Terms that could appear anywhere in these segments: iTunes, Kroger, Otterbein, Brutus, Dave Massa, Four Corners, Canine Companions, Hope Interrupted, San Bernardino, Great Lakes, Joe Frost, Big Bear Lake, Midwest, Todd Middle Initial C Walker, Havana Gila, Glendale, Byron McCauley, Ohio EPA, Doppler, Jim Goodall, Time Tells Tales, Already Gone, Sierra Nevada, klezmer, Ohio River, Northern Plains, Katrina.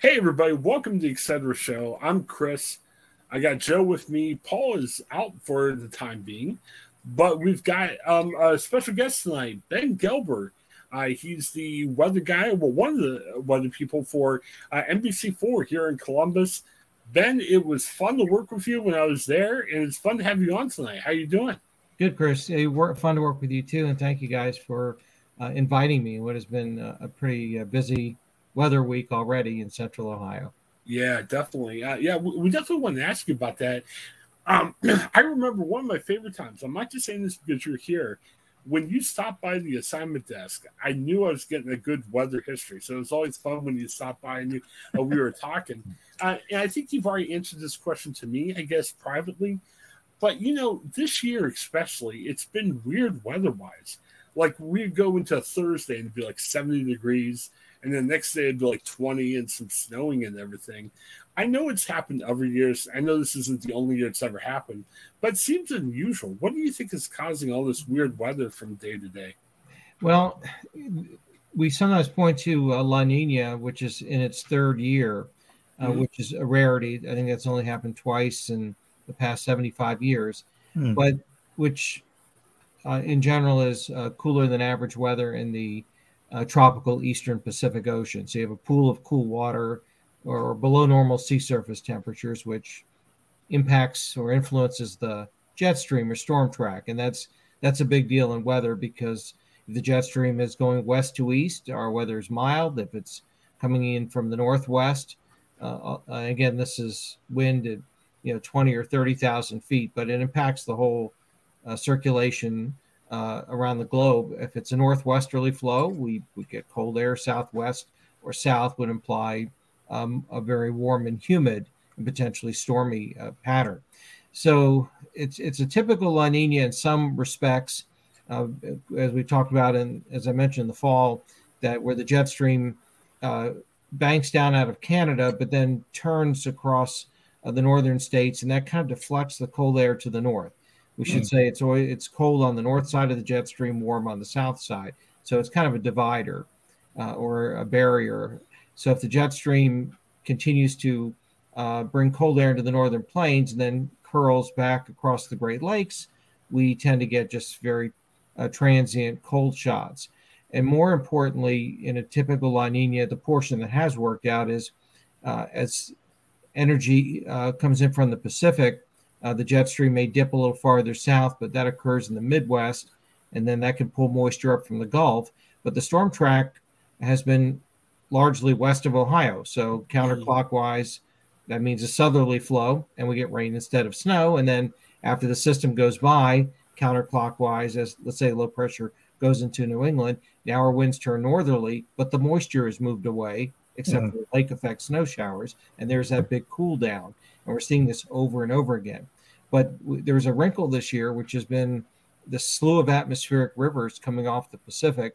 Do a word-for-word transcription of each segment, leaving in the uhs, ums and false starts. Hey, everybody. Welcome to the Etc. Show. I'm Chris. I got Joe with me. Paul is out for the time being. But we've got um, a special guest tonight, Ben Gelber. Uh, he's the weather guy, well, one of the weather people for uh, N B C four here in Columbus. Ben, it was fun to work with you when I was there, and it's fun to have you on tonight. How you doing? Good, Chris. It worked, fun to work with you, too, and thank you guys for uh, inviting me in what has been a, a pretty uh, busy weather week already in Central Ohio. Yeah, definitely. Uh, yeah, we, we definitely wanted to ask you about that. Um, I remember one of my favorite times. I'm not just saying this because you're here. When you stopped by the assignment desk, I knew I was getting a good weather history. So it was always fun when you stopped by and you, uh, we were talking. Uh, and I think you've already answered this question to me, I guess, privately. But, you know, this year especially, it's been weird weather-wise. Like, we'd go into Thursday and it'd be like seventy degrees. And then the next day it'd be like twenty and some snowing and everything. I know it's happened every year. So I know this isn't the only year it's ever happened, but it seems unusual. What do you think is causing all this weird weather from day to day? Well, we sometimes point to uh, La Niña, which is in its third year, uh, mm. which is a rarity. I think that's only happened twice in the past seventy-five years, mm. but which uh, in general is uh, cooler than average weather in the Uh, tropical Eastern Pacific Ocean. So you have a pool of cool water or below normal sea surface temperatures, which impacts or influences the jet stream or storm track. And that's that's a big deal in weather, because if the jet stream is going west to east, our weather is mild. If it's coming in from the northwest, uh, again, this is wind at, you know, twenty or thirty thousand feet, but it impacts the whole uh, circulation Uh, around the globe. If it's a northwesterly flow, we would get cold air. Southwest or south would imply um, a very warm and humid and potentially stormy uh, pattern. So it's it's a typical La Nina in some respects, uh, as we talked about, and as I mentioned in the fall, that where the jet stream uh, banks down out of Canada, but then turns across uh, the northern states, and that kind of deflects the cold air to the north. We should say it's always, it's cold on the north side of the jet stream, warm on the south side. So it's kind of a divider uh, or a barrier. So if the jet stream continues to uh, bring cold air into the northern plains and then curls back across the Great Lakes, we tend to get just very uh, transient cold shots. And more importantly, in a typical La Niña, the portion that has worked out is uh, as energy uh, comes in from the Pacific, Uh, the jet stream may dip a little farther south, but that occurs in the Midwest, and then that can pull moisture up from the Gulf. But the storm track has been largely west of Ohio, so counterclockwise, that means a southerly flow, and we get rain instead of snow. And then after the system goes by, counterclockwise, as let's say low pressure goes into New England, now our winds turn northerly, but the moisture is moved away, except yeah. for lake effect snow showers, and there's that big cool down. And we're seeing this over and over again. But w- there's a wrinkle this year, which has been the slew of atmospheric rivers coming off the Pacific.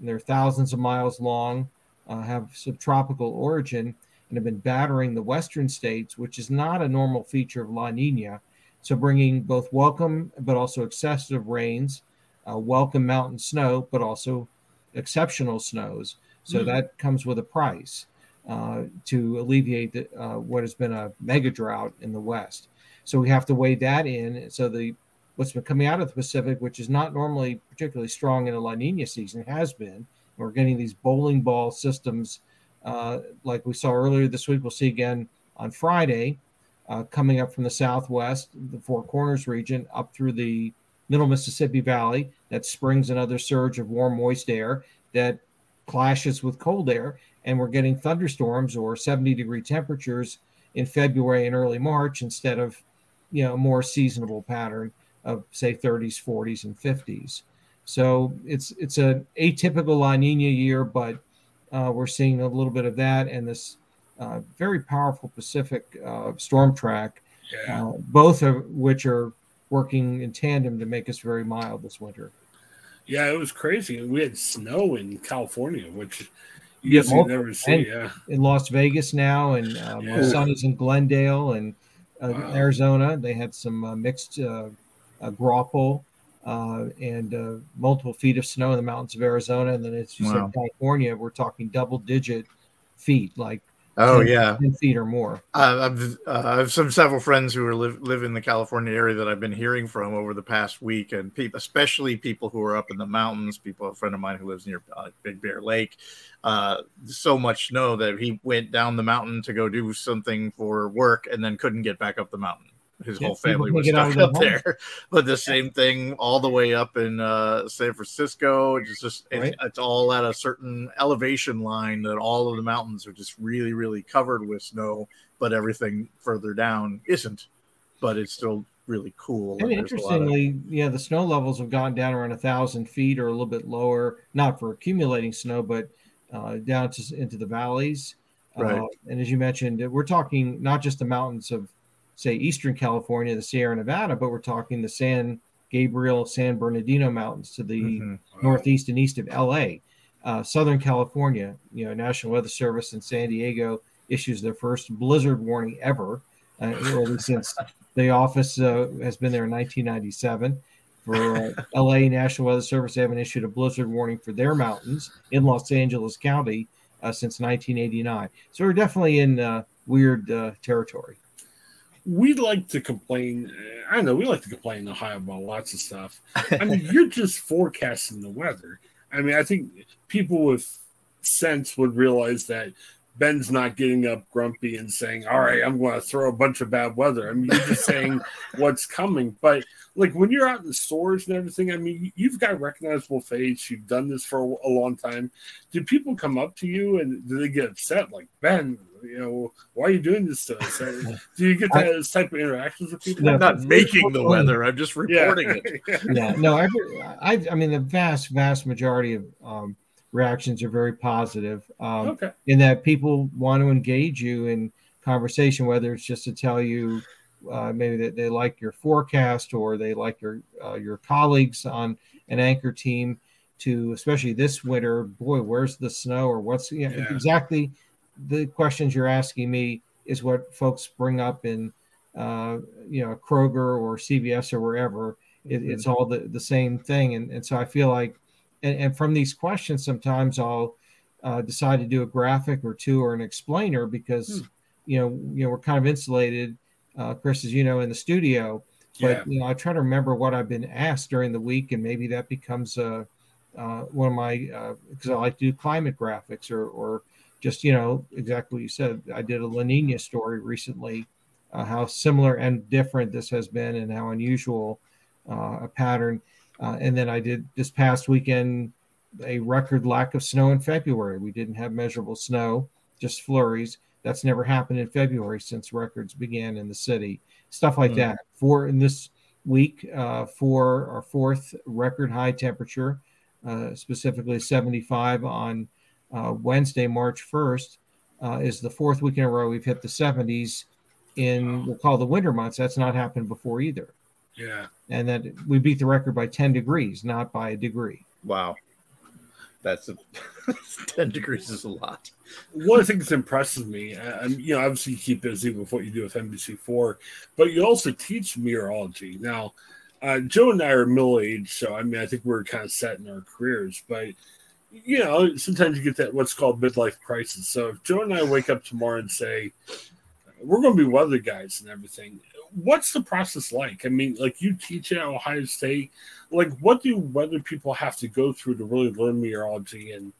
And they're thousands of miles long, uh, have subtropical origin, and have been battering the western states, which is not a normal feature of La Nina. So bringing both welcome but also excessive rains, uh, welcome mountain snow, but also exceptional snows. So mm-hmm. that comes with a price. Uh, to alleviate the, uh, what has been a mega drought in the West. So we have to weigh that in. So the what's been coming out of the Pacific, which is not normally particularly strong in a La Nina season, has been. We're getting these bowling ball systems uh, like we saw earlier this week. We'll see again on Friday, uh, coming up from the Southwest, the Four Corners region, up through the middle Mississippi Valley. That springs another surge of warm, moist air that clashes with cold air, and we're getting thunderstorms or seventy degree temperatures in February and early March instead of, you know, a more seasonable pattern of say thirties, forties, and fifties. So it's it's an atypical La Nina year, but uh, we're seeing a little bit of that and this uh, very powerful Pacific uh, storm track, yeah. uh, both of which are working in tandem to make us very mild this winter. Yeah, it was crazy. We had snow in California, which you never see. Yeah, in Las Vegas now, and uh, yeah. my son is in Glendale and uh, wow. Arizona. They had some uh, mixed uh, uh, grapple uh, and uh, multiple feet of snow in the mountains of Arizona, and then as you wow. said, California, we're talking double-digit feet, like Oh ten, yeah, ten feet or more. Uh, I've uh, I've some several friends who are live live in the California area that I've been hearing from over the past week, and pe especially people who are up in the mountains. People, a friend of mine who lives near uh, Big Bear Lake, uh, so much snow that he went down the mountain to go do something for work, and then couldn't get back up the mountain. His yeah, whole family was stuck up there. But the yeah. same thing all the way up in uh, San Francisco. It's just it's, right. it's all at a certain elevation line that all of the mountains are just really, really covered with snow, but everything further down isn't. But it's still really cool. I mean, interestingly, of... yeah, the snow levels have gone down around a thousand feet or a little bit lower, not for accumulating snow, but uh, down to, into the valleys. Right. Uh, and as you mentioned, we're talking not just the mountains of say Eastern California, the Sierra Nevada, but we're talking the San Gabriel, San Bernardino Mountains to the mm-hmm. wow. northeast and east of L A. Uh, Southern California, you know, National Weather Service in San Diego issues their first blizzard warning ever, uh, really since the office uh, has been there in nineteen ninety-seven. For uh, L A National Weather Service, they haven't issued a blizzard warning for their mountains in Los Angeles County uh, since nineteen eighty-nine. So we're definitely in uh, weird uh, territory. We like to complain. I know we like to complain in Ohio about lots of stuff. I mean, you're just forecasting the weather. I mean, I think people with sense would realize that Ben's not getting up grumpy and saying, all right, I'm going to throw a bunch of bad weather. I mean, you're just saying what's coming. But, like, when you're out in the stores and everything, I mean, you've got a recognizable face. You've done this for a long time. Do people come up to you and do they get upset? Like, Ben, you know, why are you doing this to us? Do you get that I, type of interactions with people? I'm not making the weather. I'm just reporting yeah. it. Yeah. No, I, I, I mean, the vast, vast majority of um, reactions are very positive um, okay. in that people want to engage you in conversation, whether it's just to tell you uh, maybe that they like your forecast or they like your, uh, your colleagues on an anchor team to, especially this winter, boy, where's the snow or what's you know, yeah. exactly the questions you're asking me is what folks bring up in, uh, you know, Kroger or C V S or wherever. It, mm-hmm. It's all the, the same thing. And, and so I feel like, and, and from these questions, sometimes I'll uh, decide to do a graphic or two or an explainer because, mm. you know, you know, we're kind of insulated, uh, Chris, as you know, in the studio, but yeah. you know, I try to remember what I've been asked during the week. And maybe that becomes uh, uh, one of my, uh, cause I like to do climate graphics or, or, just, you know, exactly what you said. I did a La Niña story recently, uh, how similar and different this has been and how unusual uh, a pattern. Uh, and then I did this past weekend, a record lack of snow in February. We didn't have measurable snow, just flurries. That's never happened in February since records began in the city. Stuff like mm-hmm. that. For in this week, uh, for our fourth record high temperature, uh, specifically seventy-five on Uh, Wednesday, March first, uh, is the fourth week in a row we've hit the seventies in, we'll call the winter months. That's not happened before either. Yeah. And then we beat the record by ten degrees, not by a degree. Wow. That's a, ten degrees is a lot. One of the things that impresses me, and, you know, obviously you keep busy with what you do with N B C four, but you also teach meteorology. Now, uh, Joe and I are middle-aged, so, I mean, I think we're kind of set in our careers, but you know, sometimes you get that what's called midlife crisis. So if Joe and I wake up tomorrow and say, we're going to be weather guys and everything, what's the process like? I mean, like you teach at Ohio State, like what do weather people have to go through to really learn meteorology and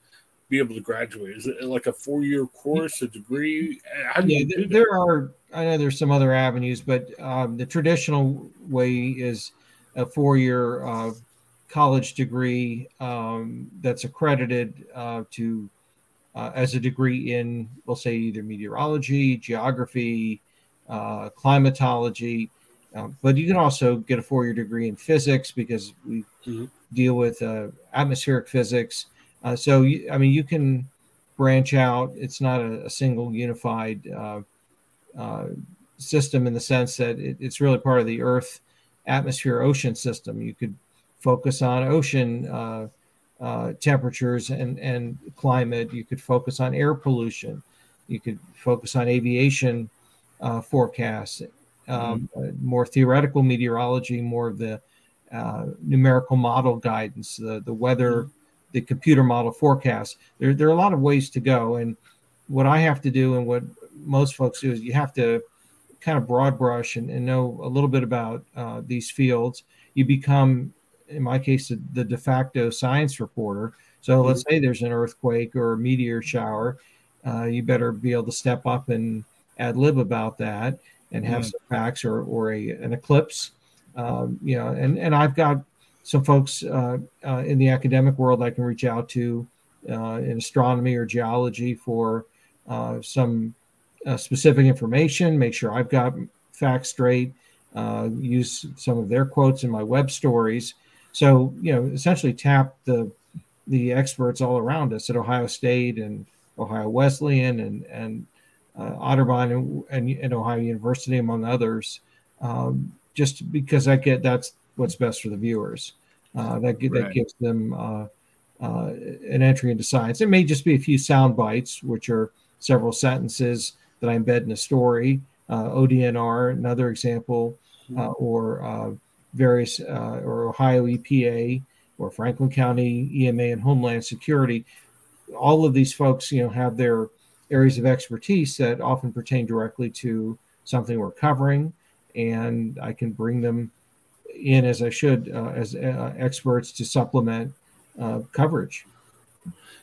be able to graduate? Is it like a four-year course, a degree? How do yeah, you do there that? Are, I know there's some other avenues, but um, the traditional way is a four-year uh college degree um, that's accredited uh, to uh, as a degree in, we'll say, either meteorology, geography, uh, climatology. Um, but you can also get a four-year degree in physics because we mm-hmm. deal with uh, atmospheric physics. Uh, so, you, I mean, you can branch out. It's not a, a single unified uh, uh, system in the sense that it, it's really part of the Earth, atmosphere, ocean system. You could focus on ocean uh, uh, temperatures and, and climate. You could focus on air pollution. You could focus on aviation uh, forecasts, um, mm-hmm. more theoretical meteorology, more of the uh, numerical model guidance, the, the weather, mm-hmm. the computer model forecast. There, there are a lot of ways to go. And what I have to do and what most folks do is you have to kind of broad brush and, and know a little bit about uh, these fields. You become, in my case, the, the de facto science reporter. So mm-hmm. let's say there's an earthquake or a meteor shower. Uh, you better be able to step up and ad lib about that and have mm-hmm. some facts, or, or a, an eclipse. Um, you know, and, and I've got some folks uh, uh, in the academic world I can reach out to uh, in astronomy or geology for uh, some uh, specific information, make sure I've got facts straight, uh, use some of their quotes in my web stories. So, you know, essentially tap the the experts all around us at Ohio State and Ohio Wesleyan and, and uh, Otterbein and, and, and Ohio University, among others, um, just because I get that's what's best for the viewers. Uh, that, that right. gives them uh, uh, an entry into science. It may just be a few sound bites, which are several sentences that I embed in a story, uh, O D N R, another example, uh, or uh, various, uh, or Ohio E P A, or Franklin County E M A and Homeland Security. All of these folks, you know, have their areas of expertise that often pertain directly to something we're covering, and I can bring them in as I should uh, as uh, experts to supplement uh, coverage.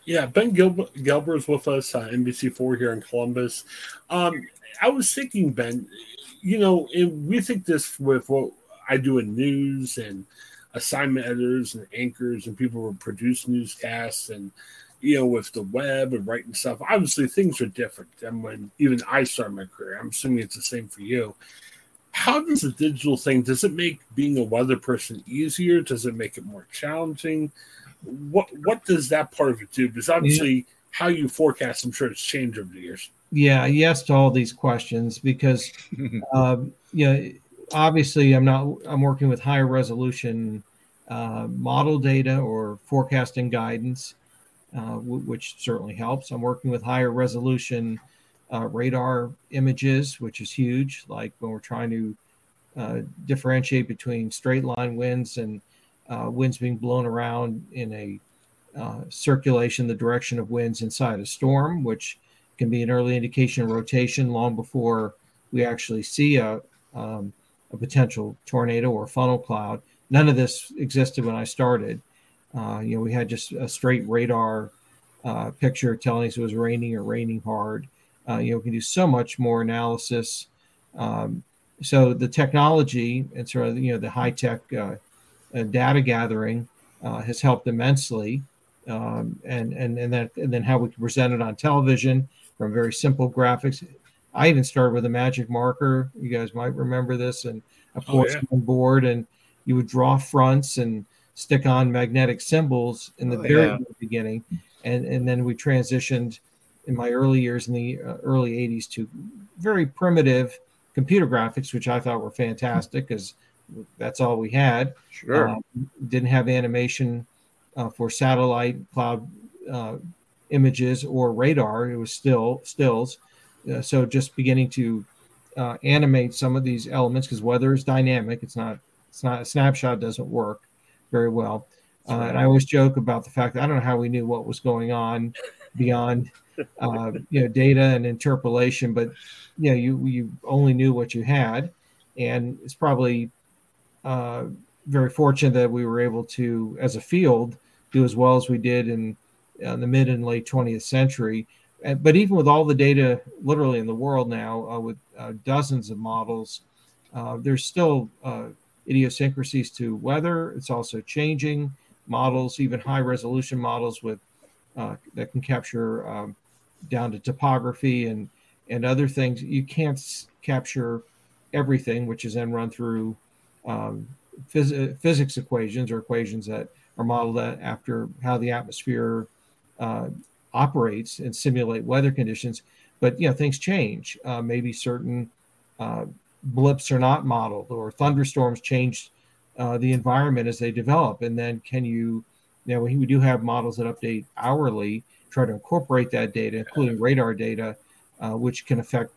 Yeah, Ben Gelber, Gelber is with us, uh, N B C four here in Columbus. Um, I was thinking, Ben, you know, and we think this with what I do in news and assignment editors and anchors and people who produce newscasts and, you know, with the web and writing stuff. Obviously, things are different than when even I started my career. I'm assuming it's the same for you. How does the digital thing, does it make being a weather person easier? Does it make it more challenging? What what does that part of it do? Because obviously yeah. how you forecast, I'm sure it's changed over the years. Yeah, yes to all these questions because, um, you know, obviously I'm not, I'm working with higher resolution uh, model data or forecasting guidance, uh, w- which certainly helps. I'm working with higher resolution uh, radar images, which is huge, like when we're trying to uh, differentiate between straight line winds and Uh, winds being blown around in a uh, circulation, the direction of winds inside a storm, which can be an early indication of rotation long before we actually see a, um, a potential tornado or funnel cloud. None of this existed when I started. Uh, you know, we had just a straight radar uh, picture telling us it was raining or raining hard. Uh, you know, we can do so much more analysis. Um, so the technology and sort of, you know, the high tech uh, Uh, data gathering uh, has helped immensely, um, and and and that and then how we can present it on television from very simple graphics. I even started with a magic marker. You guys might remember this, and of course, oh, yeah. on board, and you would draw fronts and stick on magnetic symbols in the oh, very yeah. beginning, and and then we transitioned in my early years in the uh, early eighties to very primitive computer graphics, which I thought were fantastic because that's all we had. Sure. Um, didn't have animation uh, for satellite cloud uh, images or radar. It was still stills. Uh, so just beginning to uh, animate some of these elements because weather is dynamic. It's not, it's not a snapshot doesn't work very well. Uh, and I always joke about the fact that I don't know how we knew what was going on beyond uh, you know, data and interpolation, but you know, you, you only knew what you had. And it's probably, Uh, very fortunate that we were able to, as a field, do as well as we did in, in the mid and late twentieth century. And, but even with all the data literally in the world now, uh, with uh, dozens of models, uh, there's still uh, idiosyncrasies to weather. It's also changing models, even high-resolution models with uh, that can capture um, down to topography and, and other things. You can't s- capture everything, which is then run through Um, phys- physics equations or equations that are modeled after how the atmosphere uh, operates and simulate weather conditions. But, you know, things change. Uh, maybe certain uh, blips are not modeled or thunderstorms change uh, the environment as they develop. And then can you, you know, we do have models that update hourly, try to incorporate that data, including radar data, uh, which can affect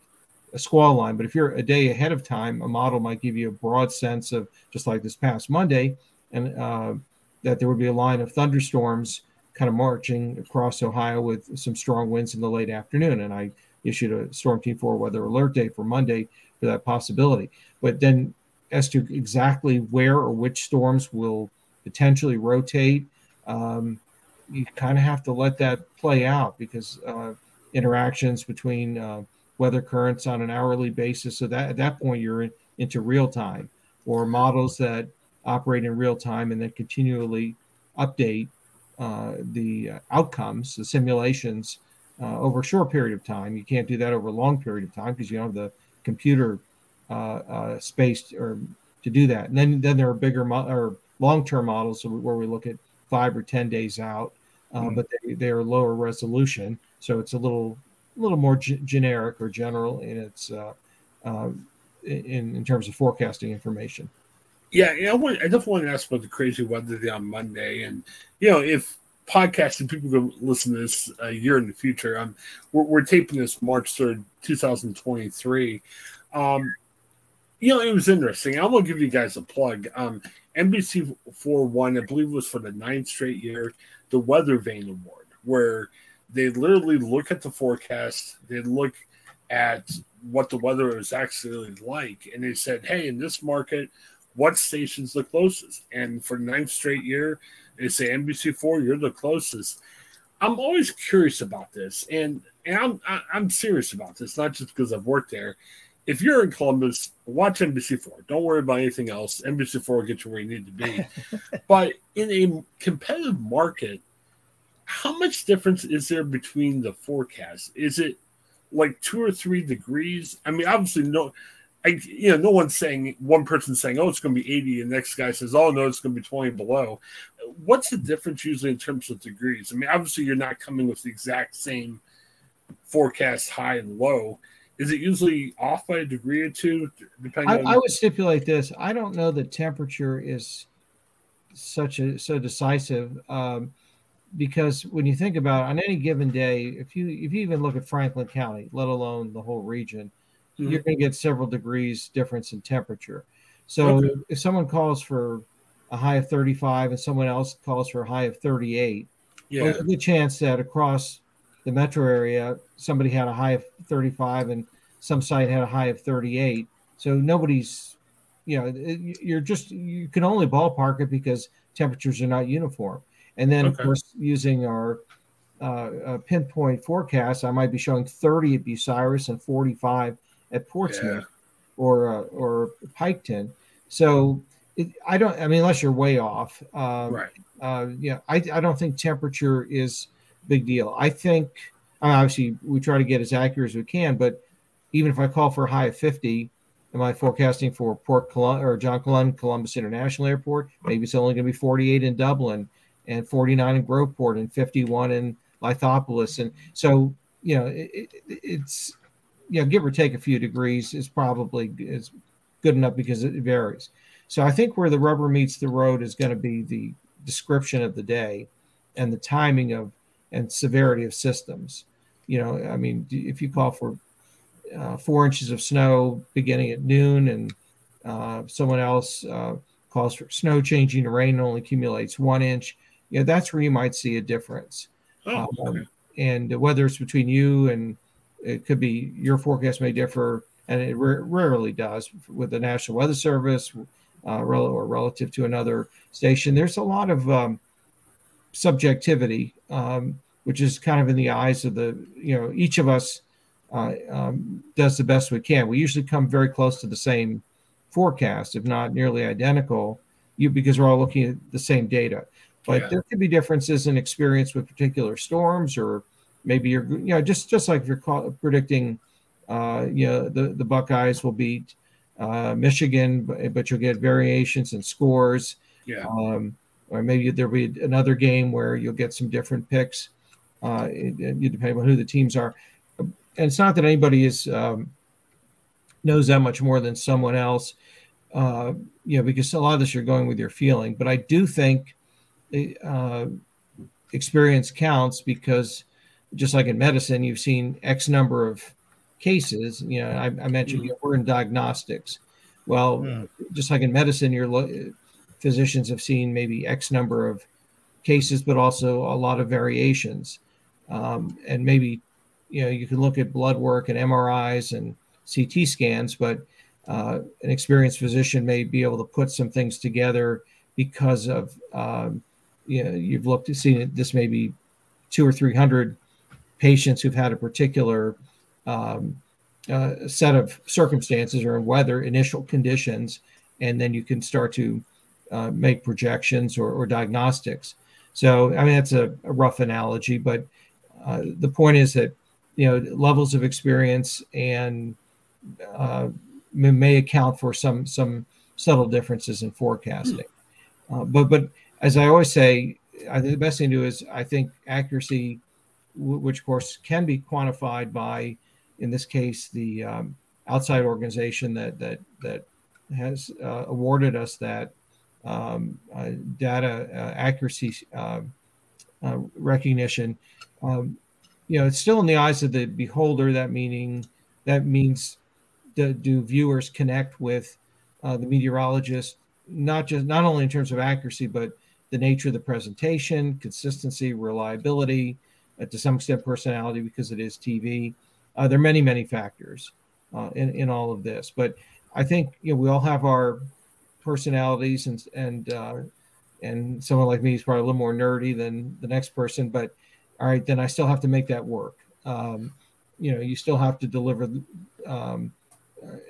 a squall line. But if you're a day ahead of time, a model might give you a broad sense of, just like this past Monday, and uh, that there would be a line of thunderstorms kind of marching across Ohio with some strong winds in the late afternoon. And I issued a Storm Team four weather alert day for Monday for that possibility. But then as to exactly where or which storms will potentially rotate, um, you kind of have to let that play out because uh, interactions between uh, weather currents on an hourly basis. So that at that point, you're in, into real time, or models that operate in real time and then continually update uh, the outcomes, the simulations uh, over a short period of time. You can't do that over a long period of time because you don't have the computer uh, uh, space or to do that. And then, then there are bigger mo- or long-term models where we look at five or ten days out, uh, mm-hmm. but they, they are lower resolution. So it's a little little more g- generic or general in its uh, uh, in, in terms of forecasting information. Yeah, you know, I, want, I definitely want to ask about the crazy weather day on Monday. And, you know, if podcasts and people go listen to this a year in the future, um, we're, we're taping this March third, twenty twenty-three. Um, you know, it was interesting. I'm going to give you guys a plug. Um, N B C four won, I believe it was for the ninth straight year, the Weather Vane Award, where they literally look at the forecast, they look at what the weather is actually like, and they said, hey, in this market, what station's the closest? And for the ninth straight year, they say N B C four, you're the closest. I'm always curious about this, and, and I'm I'm serious about this, not just because I've worked there. If you're in Columbus, watch N B C four. Don't worry about anything else. N B C four will get you where you need to be. But in a competitive market, how much difference is there between the forecasts? Is it like two or three degrees? I mean, obviously, no. I, you know, no one's saying, one person's saying, oh, it's going to be eighty, and the next guy says, oh, no, it's going to be twenty below. What's the difference usually in terms of degrees? I mean, obviously, you're not coming with the exact same forecast high and low. Is it usually off by a degree or two? Depending I, on- I would stipulate this. I don't know that temperature is such a so decisive um, because when you think about it, on any given day, if you if you even look at Franklin County, let alone the whole region, you're going to get several degrees difference in temperature. So okay. if someone calls for a high of thirty-five and someone else calls for a high of thirty-eight, yeah. well, there's a good chance that across the metro area, somebody had a high of thirty-five and some site had a high of thirty-eight. So nobody's, you know, you're just, you can only ballpark it because temperatures are not uniform. And then, okay. of course, using our uh, pinpoint forecast, I might be showing thirty at Bucyrus and forty-five at Portsmouth yeah. or uh, or Piketon. So it, I don't, I mean, unless you're way off. Um, right. Uh, yeah, I, I don't think temperature is a big deal. I think, I mean, obviously, we try to get as accurate as we can, but even if I call for a high of fifty, am I forecasting for Port Colum- or John Colon, Columbus International Airport? Maybe it's only going to be forty-eight in Dublin and forty-nine in Groveport and fifty-one in Lithopolis. And so, you know, it, it, it's, you know, give or take a few degrees is probably is good enough because it varies. So I think where the rubber meets the road is going to be the description of the day and the timing of and severity of systems. You know, I mean, if you call for uh, four inches of snow beginning at noon and uh, someone else uh, calls for snow changing to rain and only accumulates one inch, you know, that's where you might see a difference. Oh, okay. um, and whether it's between you and it could be your forecast may differ, and it r- rarely does with the National Weather Service uh, rel- or relative to another station. There's a lot of um, subjectivity, um, which is kind of in the eyes of the, you know, each of us uh, um, does the best we can. We usually come very close to the same forecast, if not nearly identical, you because we're all looking at the same data. But yeah. there could be differences in experience with particular storms or maybe you're, you know, just, just like if you're call, predicting, uh, you know, the, the Buckeyes will beat uh, Michigan, but, but you'll get variations in scores. Yeah. Um, or maybe there'll be another game where you'll get some different picks, uh, it, it, depending on who the teams are. And it's not that anybody is um, knows that much more than someone else, uh, you know, because a lot of this you're going with your feeling. But I do think uh, experience counts because just like in medicine, you've seen X number of cases. You know, I, I mentioned you know, we're in diagnostics. Well, yeah. just like in medicine, your lo- physicians have seen maybe X number of cases, but also a lot of variations. Um, and maybe, you know, you can look at blood work and M R Is and C T scans, but uh, an experienced physician may be able to put some things together because of, um, you know, you've looked to see that this may be two or three hundred patients who've had a particular um, uh, set of circumstances or weather, initial conditions, and then you can start to uh, make projections or, or diagnostics. So, I mean, that's a, a rough analogy, but uh, the point is that, you know, levels of experience and uh, may account for some some subtle differences in forecasting. Uh, but but as I always say, I think the best thing to do is, I think, accuracy, w- which of course can be quantified by, in this case, the um, outside organization that that that has uh, awarded us that um, uh, data uh, accuracy uh, uh, recognition. Um, you know, it's still in the eyes of the beholder. That meaning that means do, do viewers connect with uh, the meteorologist, not just not only in terms of accuracy, but the nature of the presentation, consistency, reliability, uh, to some extent personality, because it is T V. Uh, there are many, many factors uh, in, in all of this. But I think, you know, we all have our personalities, and and uh, and someone like me is probably a little more nerdy than the next person. But all right, then I still have to make that work. Um, you know, you still have to deliver um,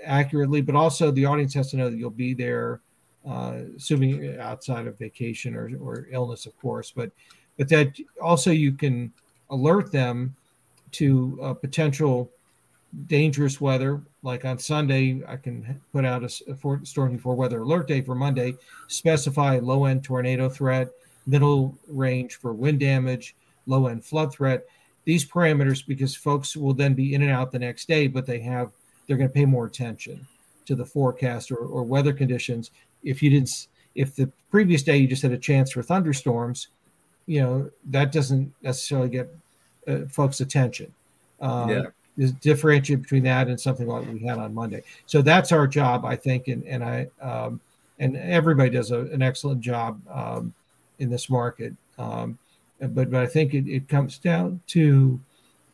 accurately, but also the audience has to know that you'll be there, uh, assuming outside of vacation or, or illness, of course, but, but that also you can alert them to uh, potential dangerous weather. Like on Sunday, I can put out a, a for, storm before weather alert day for Monday, specify low end tornado threat, middle range for wind damage, low end flood threat, these parameters, because folks will then be in and out the next day, but they have, they're going to pay more attention to the forecast or, or weather conditions. If you didn't, if the previous day you just had a chance for thunderstorms, you know, that doesn't necessarily get uh, folks' attention. Um, yeah. There's a differentiate between that and something like we had on Monday. So that's our job, I think, and and I um, and everybody does a, an excellent job um, in this market. Um, but but I think it, it comes down to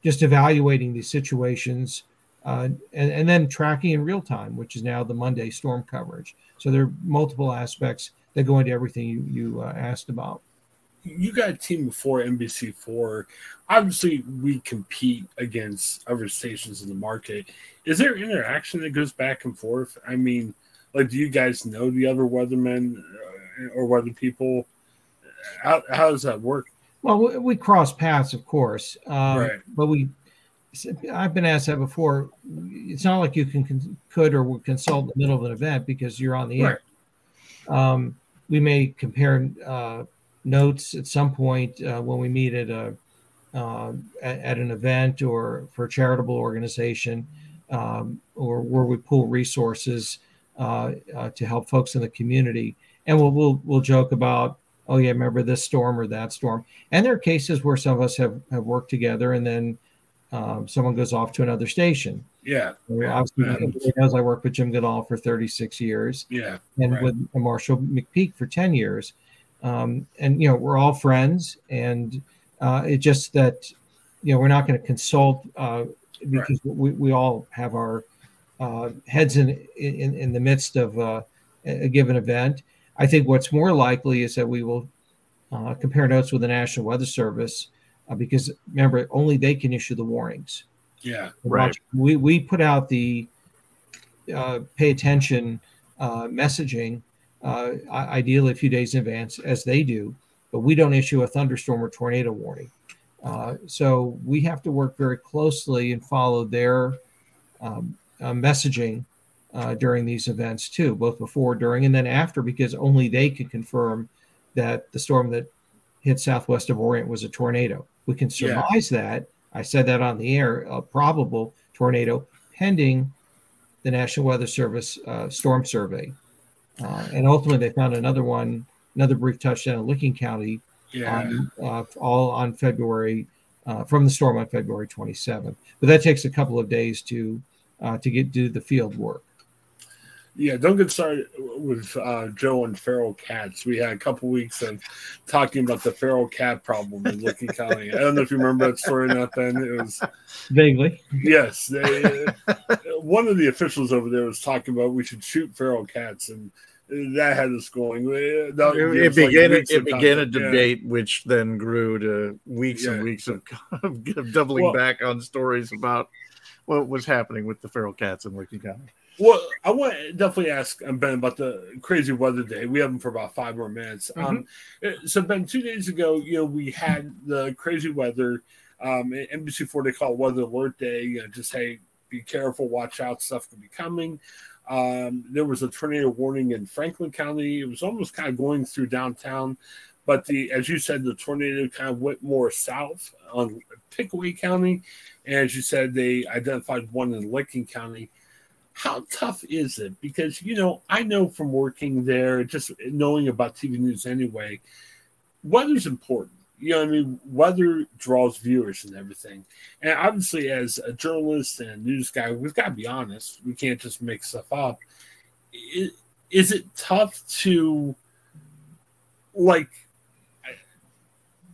just evaluating these situations. Uh, and, and then tracking in real time, which is now the Monday storm coverage. So there are multiple aspects that go into everything you, you uh, asked about. You got a team before N B C four. Obviously, we compete against other stations in the market. Is there interaction that goes back and forth? I mean, like, do you guys know the other weathermen or weather people? How, how does that work? Well, we, we cross paths, of course. Um, right. But we... I've been asked that before. It's not like you can, can could or would consult in the middle of an event because you're on the right. air. Um, we may compare uh, notes at some point uh, when we meet at a uh, at, at an event or for a charitable organization, um, or where we pool resources uh, uh, to help folks in the community. And we'll, we'll we'll joke about, oh yeah, remember this storm or that storm. And there are cases where some of us have, have worked together, and then Um, someone goes off to another station. Yeah. Obviously, everybody knows I worked with Jim Goodall for thirty-six years. Yeah. And right. with Marshall McPeak for ten years. Um, and, you know, we're all friends. And uh, it's just that, you know, we're not going to consult uh, because right. we, we all have our uh, heads in, in, in the midst of uh, a given event. I think what's more likely is that we will uh, compare notes with the National Weather Service. Uh, because remember, only they can issue the warnings. Yeah, right. We we put out the uh, pay attention uh, messaging, uh, ideally a few days in advance, as they do, but we don't issue a thunderstorm or tornado warning. Uh, so we have to work very closely and follow their um, uh, messaging uh, during these events too, both before, during, and then after, because only they can confirm that the storm that hit southwest of Orient was a tornado. We can surmise yeah. that. I said that on the air, a probable tornado pending the National Weather Service uh, storm survey. Uh, and ultimately, they found another one, another brief touchdown in Licking County, yeah. on, uh, all on February, uh, from the storm on February twenty-seventh. But that takes a couple of days to uh, to get do the field work. Yeah, don't get started with uh, Joe and feral cats. We had a couple weeks of talking about the feral cat problem in Licking County. I don't know if you remember that story or not then. It was vaguely. Yes. They, one of the officials over there was talking about we should shoot feral cats, and that had us going. It, it began, like it began a debate, yeah. which then grew to weeks yeah. and weeks of, of doubling well, back on stories about what was happening with the feral cats in Licking County. Well, I want to definitely ask Ben about the crazy weather day. We have them for about five more minutes. Mm-hmm. Um, so, Ben, two days ago, you know, we had the crazy weather. Um, N B C four, they call it Weather Alert Day. You know, just, hey, be careful, watch out, stuff could be coming. Um, there was a tornado warning in Franklin County. It was almost kind of going through downtown. But the, as you said, the tornado kind of went more south on Pickaway County. And as you said, they identified one in Licking County. How tough is it? Because, you know, I know from working there, just knowing about T V news anyway, weather's important. You know what I mean? Weather draws viewers and everything. And obviously, as a journalist and a news guy, we've got to be honest. We can't just make stuff up. Is it tough to, like,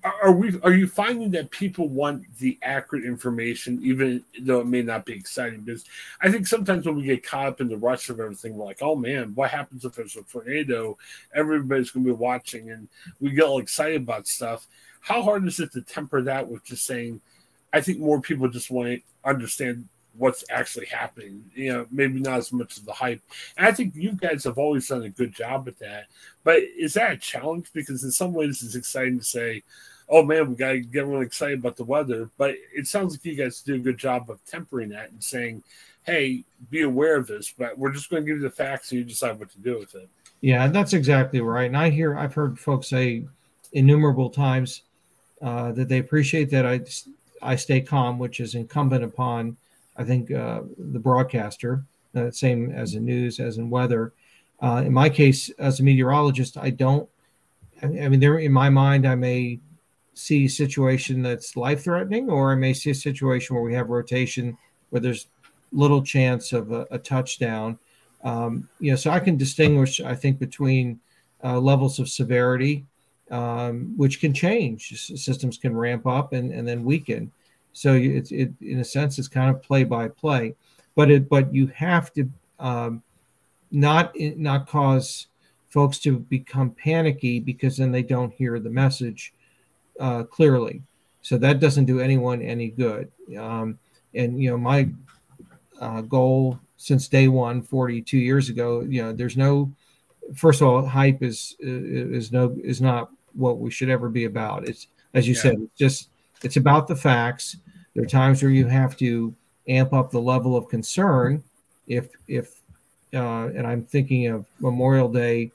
Are we? Are you finding that people want the accurate information, even though it may not be exciting? Because I think sometimes when we get caught up in the rush of everything, we're like, "Oh man, what happens if there's a tornado? Everybody's going to be watching," and we get all excited about stuff. How hard is it to temper that with just saying, "I think more people just want to understand what's actually happening, you know, maybe not as much of the hype." And I think you guys have always done a good job at that. But is that a challenge? Because in some ways it's exciting to say, oh, man, we got to get everyone excited about the weather. But it sounds like you guys do a good job of tempering that and saying, hey, be aware of this, but we're just going to give you the facts and you decide what to do with it. Yeah, that's exactly right. And I hear, I've heard folks say innumerable times uh, that they appreciate that I, I stay calm, which is incumbent upon I think uh, the broadcaster, uh, same as in news, as in weather. Uh, in my case, as a meteorologist, I don't, I mean, there in my mind, I may see a situation that's life-threatening, or I may see a situation where we have rotation, where there's little chance of a, a touchdown. Um, you know, so I can distinguish, I think, between uh, levels of severity, um, which can change. Systems can ramp up and, and then weaken. So it's it in a sense it's kind of play by play, but it but you have to um, not not cause folks to become panicky, because then they don't hear the message uh, clearly. So that doesn't do anyone any good. Um, and you know my uh, goal since day one, forty-two years ago, you know, there's no first of all hype is is no is not what we should ever be about. It's as you yeah. said, it's just. It's about the facts. There are times where you have to amp up the level of concern. If, if, uh, and I'm thinking of Memorial Day,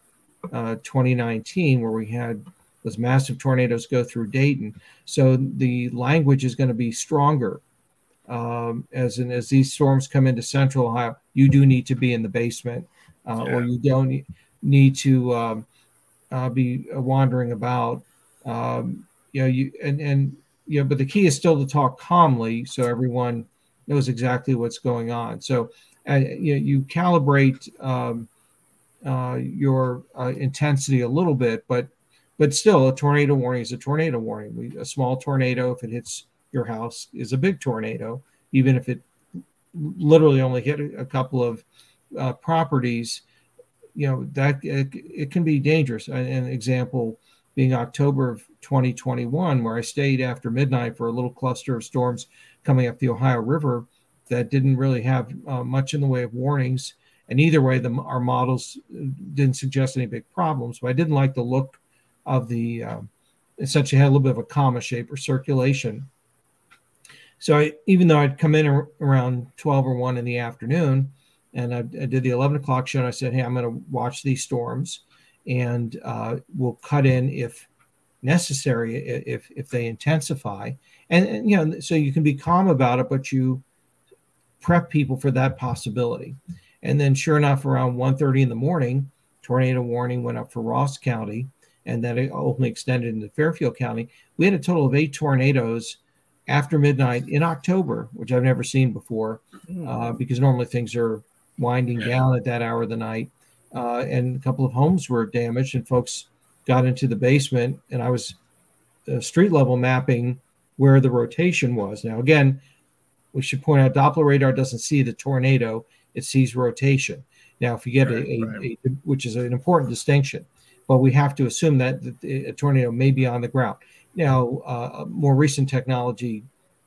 uh, twenty nineteen, where we had those massive tornadoes go through Dayton. So the language is going to be stronger um, as in, as these storms come into Central Ohio. You do need to be in the basement, uh, yeah. or you don't need to um, uh, be wandering about. Um, you know, you and and. Yeah, but the key is still to talk calmly, so everyone knows exactly what's going on. So uh, you, know, you calibrate um, uh, your uh, intensity a little bit, but but still, a tornado warning is a tornado warning. We, a small tornado, if it hits your house, is a big tornado, even if it literally only hit a couple of uh, properties. You know that it, it can be dangerous. An, an example being October of twenty twenty-one, where I stayed after midnight for a little cluster of storms coming up the Ohio River that didn't really have uh, much in the way of warnings. And either way, the, our models didn't suggest any big problems. But I didn't like the look of the, um, essentially had a little bit of a comma shape or circulation. So I, even though I'd come in ar- around twelve or one in the afternoon, and I, I did the eleven o'clock show, and I said, hey, I'm going to watch these storms. And uh, we'll cut in if necessary, if if they intensify. And, and, you know, so you can be calm about it, but you prep people for that possibility. And then sure enough, around one thirty in the morning, tornado warning went up for Ross County, and then it ultimately extended into Fairfield County. We had a total of eight tornadoes after midnight in October, which I've never seen before, uh, because normally things are winding down at that hour of the night. Uh, and a couple of homes were damaged, and folks got into the basement, and I was uh, street level mapping where the rotation was. Now, again, we should point out Doppler radar doesn't see the tornado. It sees rotation. Now, if you get right, a, right. a, which is an important distinction, but we have to assume that a tornado may be on the ground. Now, uh, more recent technology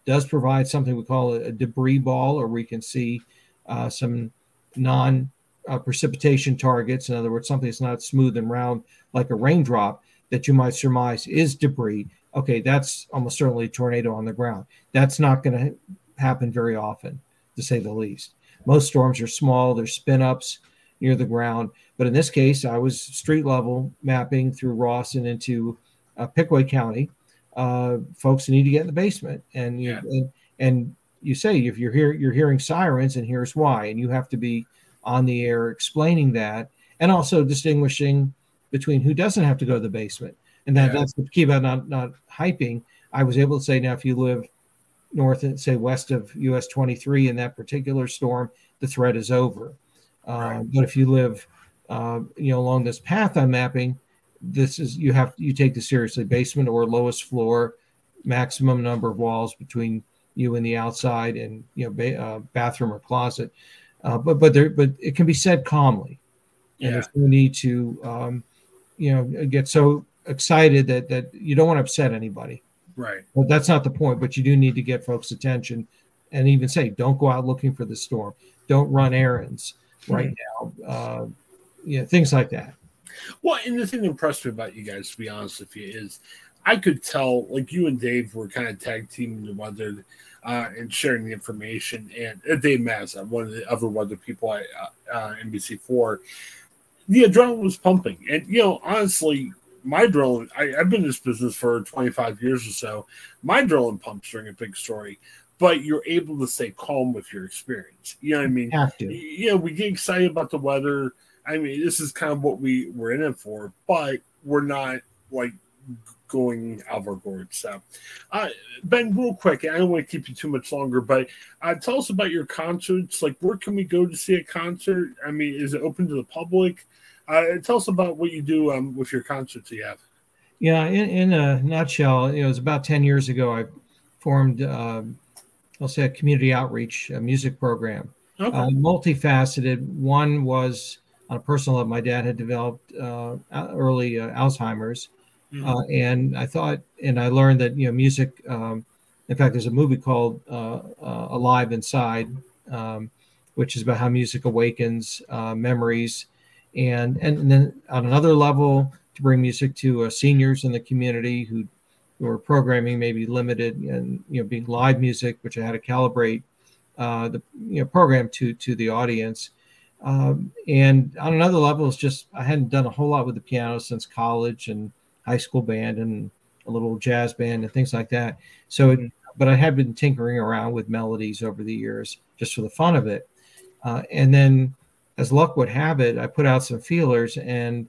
does provide something we call a debris ball, or we can see uh, some non Uh, precipitation targets. In other words, something that's not smooth and round like a raindrop that you might surmise is debris. Okay, that's almost certainly a tornado on the ground. That's not going to happen very often, to say the least. Most storms are small. There's spin-ups near the ground. But in this case, I was street-level mapping through Ross and into uh, Pickaway County. Uh, folks need to get in the basement. And you, yeah. and, and you say, if you're here, you're hearing sirens, and here's why. And you have to be on the air explaining that, and also distinguishing between who doesn't have to go to the basement. And that, yeah. that's the key about not, not hyping. I was able to say, now, if you live north and say west of U S twenty-three in that particular storm, the threat is over. Right. Um, but if you live, uh, you know, along this path I'm mapping, this is, you have, you take this seriously. Basement or lowest floor, maximum number of walls between you and the outside, and, you know, ba- uh, bathroom or closet. Uh, but but there but it can be said calmly, and yeah. there's no need to um, you know get so excited that that you don't want to upset anybody. Right. Well, that's not the point. But you do need to get folks' attention, and even say, don't go out looking for the storm. Don't run errands right mm-hmm. now. Uh, you know, things like that. Well, and the thing that impressed me about you guys, to be honest with you, is I could tell, like, you and Dave were kind of tag teaming the weather uh, and sharing the information. And uh, Dave Massa, one of the other weather people at uh, uh, N B C four, the adrenaline was pumping. And, you know, honestly, my adrenaline, I, I've been in this business for twenty-five years or so. My adrenaline pumps during a big story, but you're able to stay calm with your experience. You know what I mean? You have to. Yeah, we get excited about the weather. I mean, this is kind of what we were in it for, but we're not, like, going out of our board. So, uh, Ben, real quick, I don't want to keep you too much longer, but uh, tell us about your concerts. Like, where can we go to see a concert? I mean, is it open to the public? Uh, tell us about what you do um, with your concerts you have. Yeah, in, in a nutshell, you know, it was about ten years ago I formed, um, I'll say, a community outreach, a music program. Okay. Uh, multifaceted. One was, on a personal level, my dad had developed uh, early uh, Alzheimer's. Uh, and I thought, and I learned that, you know, music, um, in fact, there's a movie called uh, uh, Alive Inside, um, which is about how music awakens uh, memories. And, and and then on another level, to bring music to uh, seniors in the community who, who are programming maybe limited, and, you know, being live music, which I had to calibrate uh, the you know, program to, to the audience. Um, and on another level, it's just, I hadn't done a whole lot with the piano since college, and high school band and a little jazz band and things like that. So, it, but I had been tinkering around with melodies over the years just for the fun of it. Uh, and then, as luck would have it, I put out some feelers and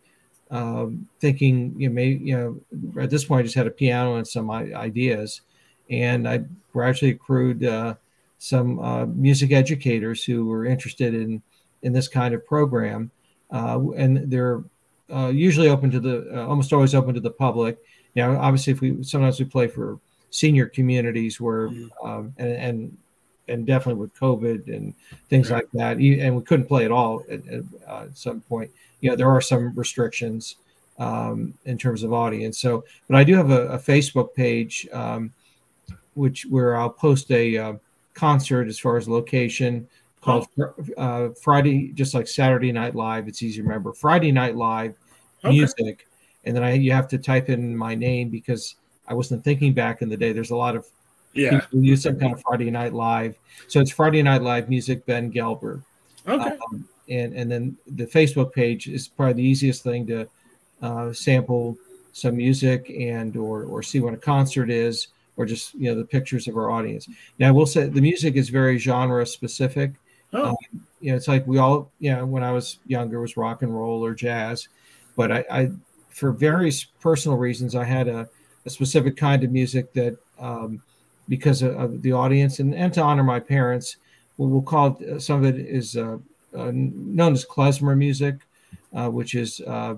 um, thinking, you know, maybe, you know, at this point I just had a piano and some ideas, and I gradually accrued uh, some uh, music educators who were interested in in this kind of program, uh, and they're. Uh, usually open to the, uh, almost always open to the public. Now, obviously, if we sometimes we play for senior communities where, um, and, and and definitely with COVID and things right. like that, and we couldn't play at all at, at uh, some point. You know, there are some restrictions um, in terms of audience. So, but I do have a, a Facebook page, um, which where I'll post a uh, concert as far as location. Called uh, Friday, just like Saturday Night Live. It's easy to remember. Friday Night Live music, okay. And then I you have to type in my name because I wasn't thinking back in the day. There's a lot of yeah people use some kind of Friday Night Live, so it's Friday Night Live music. Ben Gelber, okay, um, and and then the Facebook page is probably the easiest thing to uh, sample some music and or or see what a concert is, or just you know the pictures of our audience. Now we'll say the music is very genre specific. Oh. Um, you know, it's like we all, you know, when I was younger, it was rock and roll or jazz. But I, I for various personal reasons, I had a, a specific kind of music that, um, because of, of the audience and, and to honor my parents, what we'll call it, some of it is uh, uh, known as klezmer music, uh, which is uh,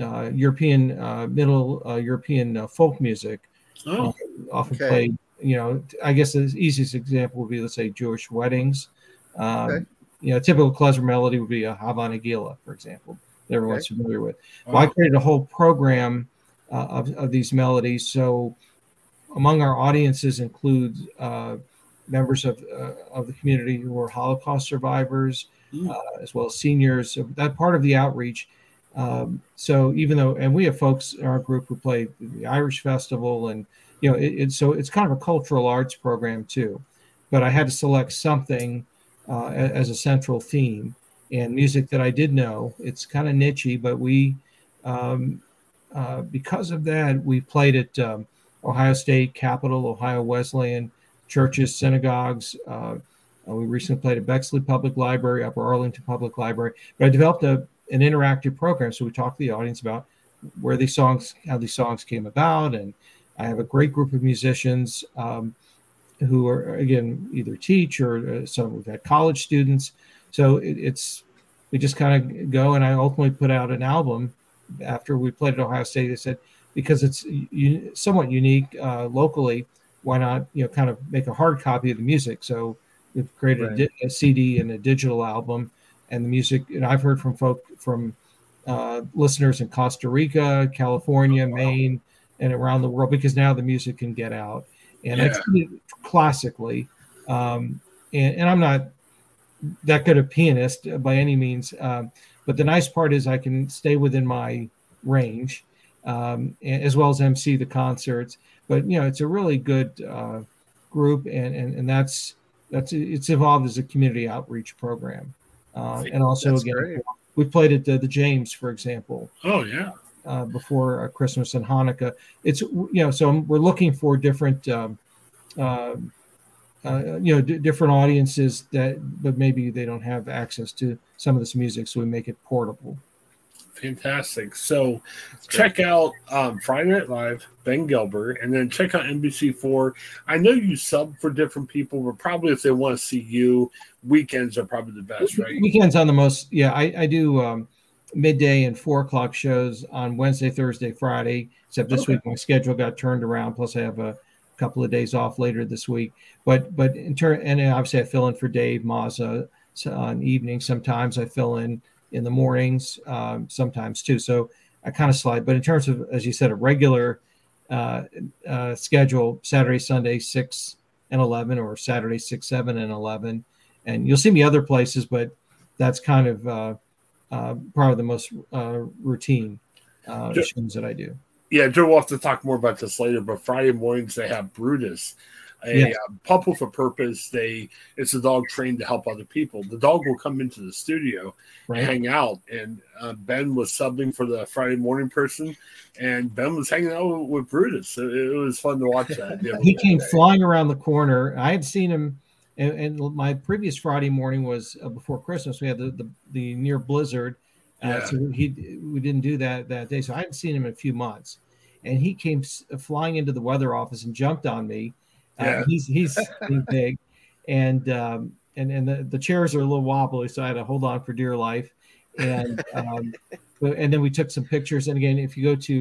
uh, European, uh, middle uh, European uh, folk music. Oh, uh, often okay. played, you know, I guess the easiest example would be, let's say, Jewish weddings. Um, okay. You know, a typical klezmer melody would be a Havana Gila, for example, that everyone's okay. familiar with. Well, oh. I created a whole program uh, of, of these melodies. So among our audiences include uh, members of uh, of the community who were Holocaust survivors, mm. uh, as well as seniors. So that part of the outreach. Um, so even though, and we have folks in our group who play the Irish Festival, and you know, it, it, so it's kind of a cultural arts program too. But I had to select something uh, as a central theme, and music that I did know. It's kind of nichey, but we, um, uh, because of that, we played at um, Ohio State, Capitol, Ohio Wesleyan, churches, synagogues. Uh, we recently played at Bexley Public Library, Upper Arlington Public Library. But I developed a, an interactive program, so we talked to the audience about where these songs, how these songs came about, and I have a great group of musicians um, who are, again, either teach or uh, some we've had college students. So it, it's we just kind of go, and I ultimately put out an album after we played at Ohio State. They said, because it's u- somewhat unique uh, locally, why not, you know, kind of make a hard copy of the music? So we've created right. a, di- a C D and a digital album, and the music. And I've heard from folk from uh, listeners in Costa Rica, California, oh, wow. Maine, and around the world, because now the music can get out. And yeah. it's classically, um, and, and I'm not that good a pianist by any means, um, but the nice part is I can stay within my range, um, and, as well as M C the concerts. But, you know, it's a really good uh, group, and, and, and that's that's it's evolved as a community outreach program. Uh, and also, that's again, great. We played at the, the James, for example. Oh, yeah. Uh, before uh, Christmas and Hanukkah. It's, you know, so we're looking for different, um, uh, uh, you know, d- different audiences that, but maybe they don't have access to some of this music, so we make it portable. Fantastic. So check out um, Friday Night Live, Ben Gelber, and then check out N B C four. I know you sub for different people, but probably if they want to see you, weekends are probably the best, right? Weekends on the most, yeah. I, I do um, midday and four o'clock shows on Wednesday, Thursday, Friday, except this okay. week my schedule got turned around, plus I have a couple of days off later this week. But but in turn, and obviously I fill in for Dave Massa on evenings. Sometimes I fill in in the mornings, um, sometimes too. So I kind of slide, but in terms of, as you said, a regular uh, uh, schedule, Saturday, Sunday, six and eleven, or Saturday, six, seven, and eleven. And you'll see me other places, but that's kind of uh, uh, probably the most uh, routine uh, Joe, shows that I do. Yeah, Joe, we'll have to talk more about this later, but Friday mornings they have Brutus. A yeah. uh, pup with a purpose. They it's a dog trained to help other people. The dog will come into the studio, right. hang out, and uh, Ben was subbing for the Friday morning person, and Ben was hanging out with, with Brutus. So it was fun to watch that. He came day. flying around the corner. I had seen him, and, and my previous Friday morning was uh, before Christmas. We had the the, the near blizzard, uh, yeah. so he we didn't do that that day. So I hadn't seen him in a few months, and he came flying into the weather office and jumped on me. Yeah. Uh, he's he's big, and um, and and the, the chairs are a little wobbly, so I had to hold on for dear life. And um, but, and then we took some pictures. And again, if you go to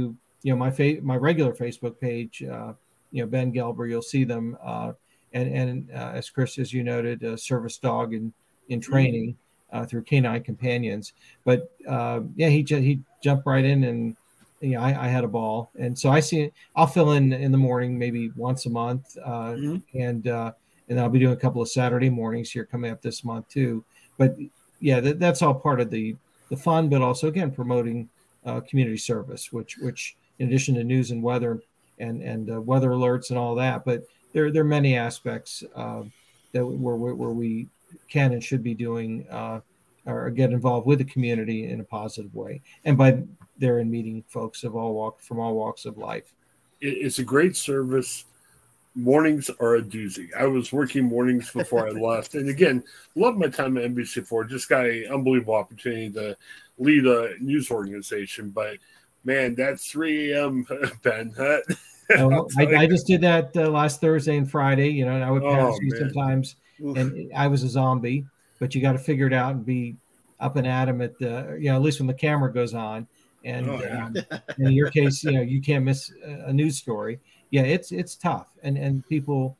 you know my fa- my regular Facebook page, uh, you know Ben Gelber, you'll see them. Uh, and and uh, as Chris, as you noted, a service dog in in training uh, through Canine Companions. But uh, yeah, he ju- he jumped right in, and you know, I, I had a ball, and so I see. I'll fill in in the morning, maybe once a month, uh, mm-hmm. and uh, and I'll be doing a couple of Saturday mornings here coming up this month too. But yeah, that, that's all part of the the fun, but also again promoting uh, community service, which which in addition to news and weather and and uh, weather alerts and all that, but there there are many aspects uh, that where where we can and should be doing uh, or get involved with the community in a positive way, and by there and meeting folks of all walk from all walks of life. It's a great service. Mornings are a doozy. I was working mornings before I left. And again, love my time at N B C four. Just got an unbelievable opportunity to lead a news organization. But man, that's three a.m., Ben. oh, I, I just did that uh, last Thursday and Friday, you know, and I would pass oh, you man. sometimes. Oof. And I was a zombie. but you got to figure it out and be up and at them at the, you know, at least when the camera goes on. And oh, yeah. um, in your case, you know, you can't miss a news story. Yeah, it's it's tough. And and people,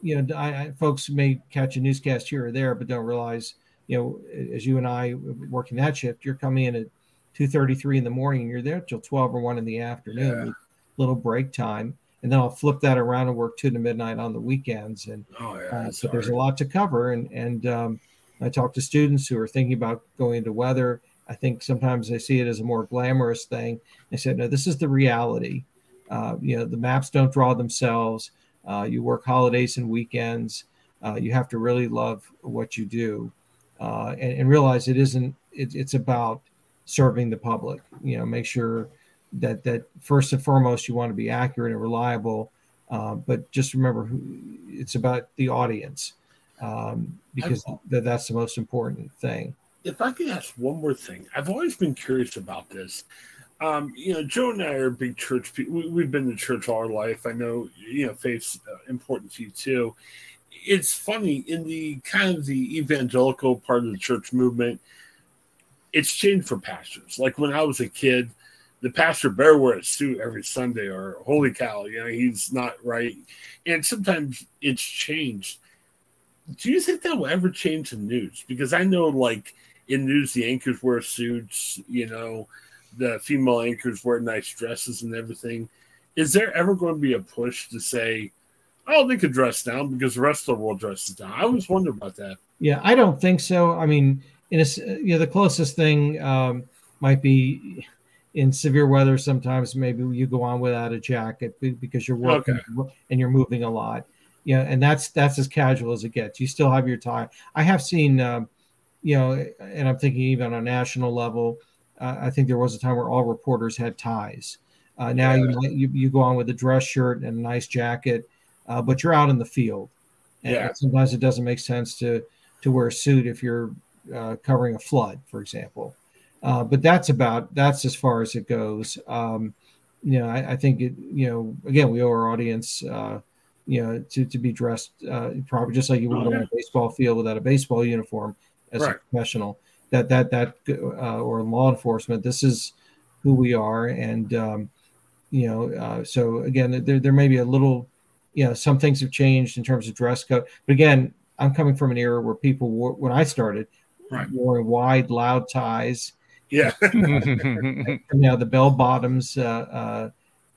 you know, I, I, folks may catch a newscast here or there, but don't realize, you know, as you and I working that shift, you're coming in at two thirty-three in the morning and you're there till twelve or one in the afternoon, yeah. with little break time. And then I'll flip that around and work two to midnight on the weekends. And oh, yeah, uh, so there's a lot to cover. And, and um, I talk to students who are thinking about going into weather. I think sometimes they see it as a more glamorous thing. They said, no, this is the reality. Uh, you know, the maps don't draw themselves. Uh, you work holidays and weekends. Uh, you have to really love what you do, uh, and, and realize it isn't, it, it's about serving the public. You know, make sure that that first and foremost, you want to be accurate and reliable, uh, but just remember, who, it's about the audience, um, because th- that's the most important thing. If I could ask one more thing, I've always been curious about this. Um, you know, Joe and I are big church people. We, we've been to church all our life. I know, you know, faith's uh, important to you too. It's funny, in the kind of the evangelical part of the church movement, it's changed for pastors. Like when I was a kid, the pastor bear wear a suit every Sunday, or holy cow, you know, he's not right. And sometimes it's changed. Do you think that will ever change in news? Because I know, like, in news, the anchors wear suits, you know, the female anchors wear nice dresses and everything. Is there ever going to be a push to say, oh, they could dress down because the rest of the world dresses down? I always wonder about that. Yeah, I don't think so. I mean, in a, you know, the closest thing um, might be in severe weather. Sometimes maybe you go on without a jacket because you're working okay. and you're moving a lot. Yeah, you know, and that's that's as casual as it gets. You still have your tie. I have seen, um, you know, and I'm thinking even on a national level, uh, I think there was a time where all reporters had ties. Uh, now yeah. you, you you go on with a dress shirt and a nice jacket, uh, but you're out in the field. And yeah. sometimes it doesn't make sense to to wear a suit if you're uh, covering a flood, for example. Uh, but that's about that's as far as it goes. Um, you know, I, I think it. You know, again, we owe our audience. Uh, you know, to, to be dressed uh, probably just like you would oh, yeah. on a baseball field without a baseball uniform as right. a professional, that, that, that, uh, or law enforcement, this is who we are. And, um, you know, uh, so again, there, there may be a little, you know, some things have changed in terms of dress code, but again, I'm coming from an era where people wore, when I started, right. wore wide, loud ties. Yeah. You know, the bell bottoms uh,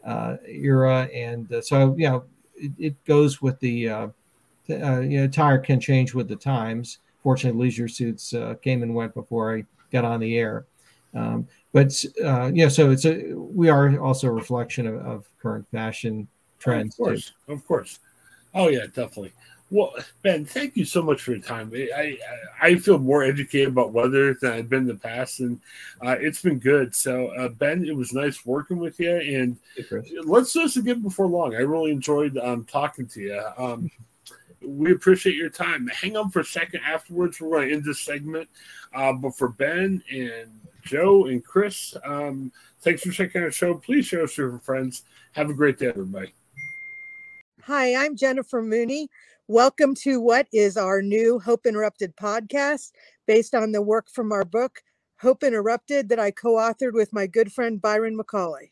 uh, uh, era. And uh, so, you know, it goes with the, uh, uh, you know, attire can change with the times. Fortunately, leisure suits uh, came and went before I got on the air. Um, but, uh, yeah, so it's a, we are also a reflection of, of current fashion trends. Of course, too. Of course. Oh, yeah, definitely. Well, Ben, thank you so much for your time. I I, I feel more educated about weather than I've been in the past, and uh, it's been good. So, uh, Ben, it was nice working with you, and let's do this again before long. I really enjoyed um, talking to you. Um, we appreciate your time. Hang on for a second afterwards. We're going to end this segment. Uh, but for Ben and Joe and Chris, um, thanks for checking out our show. Please share us with your friends. Have a great day, everybody. Hi, I'm Jennifer Mooney. Welcome to what is our new Hope Interrupted podcast based on the work from our book, Hope Interrupted, that I co-authored with my good friend, Byron McCauley.